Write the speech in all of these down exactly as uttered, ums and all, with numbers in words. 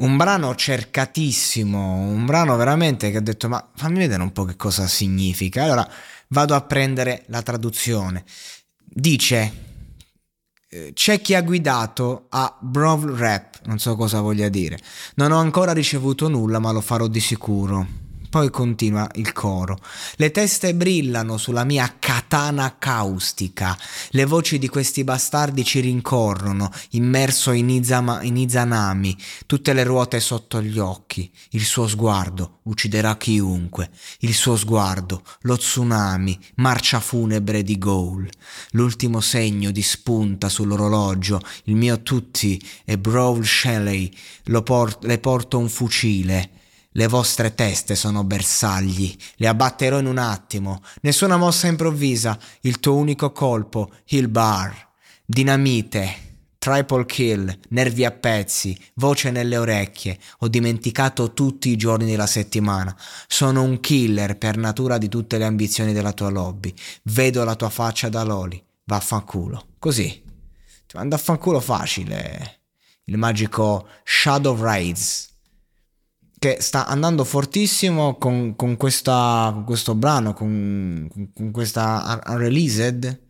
Un brano cercatissimo, un brano veramente che ho detto ma fammi vedere un po' che cosa significa. Allora vado a prendere la traduzione. Dice c'è chi ha guidato a Brawl Rap, non so cosa voglia dire. Non ho ancora ricevuto nulla ma lo farò di sicuro. Poi continua il coro. Le teste brillano sulla mia katana caustica. Le voci di questi bastardi ci rincorrono, immerso in, izama, in Izanami, tutte le ruote sotto gli occhi. Il suo sguardo ucciderà chiunque. Il suo sguardo, lo tsunami, marcia funebre di Goal. L'ultimo segno di spunta sull'orologio. Il mio tutti è Brawl Shelley. Lo por- le porto un fucile. Le vostre teste sono bersagli, le abbatterò in un attimo, nessuna mossa improvvisa, il tuo unico colpo, Hill Bar, dinamite, triple kill, nervi a pezzi, voce nelle orecchie, ho dimenticato tutti i giorni della settimana, sono un killer per natura di tutte le ambizioni della tua lobby, vedo la tua faccia da Loli, vaffanculo, così, ti manda a fanculo facile, il magico Shadowraze, che sta andando fortissimo con, con, questa, con questo brano, con, con questa unreleased,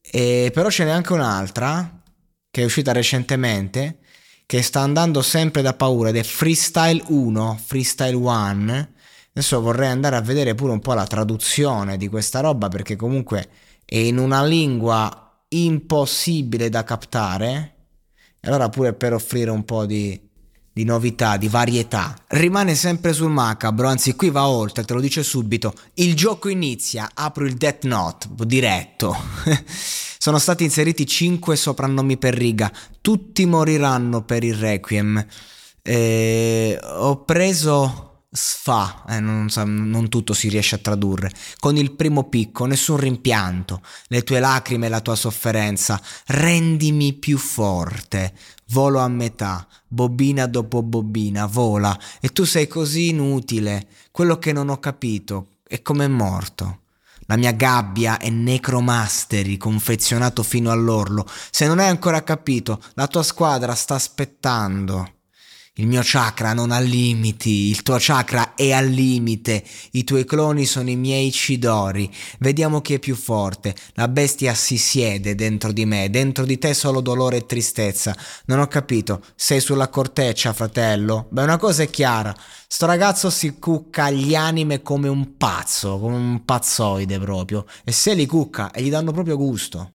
e però ce n'è anche un'altra che è uscita recentemente che sta andando sempre da paura ed è Freestyle uno, Freestyle uno. Adesso vorrei andare a vedere pure un po' la traduzione di questa roba perché comunque è in una lingua impossibile da captare, e allora pure per offrire un po' di... di novità, di varietà. Rimane sempre sul macabro, anzi qui va oltre, te lo dice subito. Il gioco inizia, apro il Death Note, diretto. Sono stati inseriti cinque soprannomi per riga, tutti moriranno per il Requiem. Eh, ho preso... Sfa, eh, non, non tutto si riesce a tradurre. Con il primo picco, nessun rimpianto. Le tue lacrime e la tua sofferenza. Rendimi più forte. Volo a metà, bobina dopo bobina, vola. E tu sei così inutile. Quello che non ho capito è come è morto. La mia gabbia è necromasteri, confezionato fino all'orlo. Se non hai ancora capito, la tua squadra sta aspettando. Il mio chakra non ha limiti, il tuo chakra è al limite, i tuoi cloni sono i miei cidori, vediamo chi è più forte, la bestia si siede dentro di me, dentro di te solo dolore e tristezza, non ho capito, sei sulla corteccia fratello? Beh, una cosa è chiara, sto ragazzo si cucca gli anime come un pazzo, come un pazzoide proprio, e se li cucca e gli danno proprio gusto.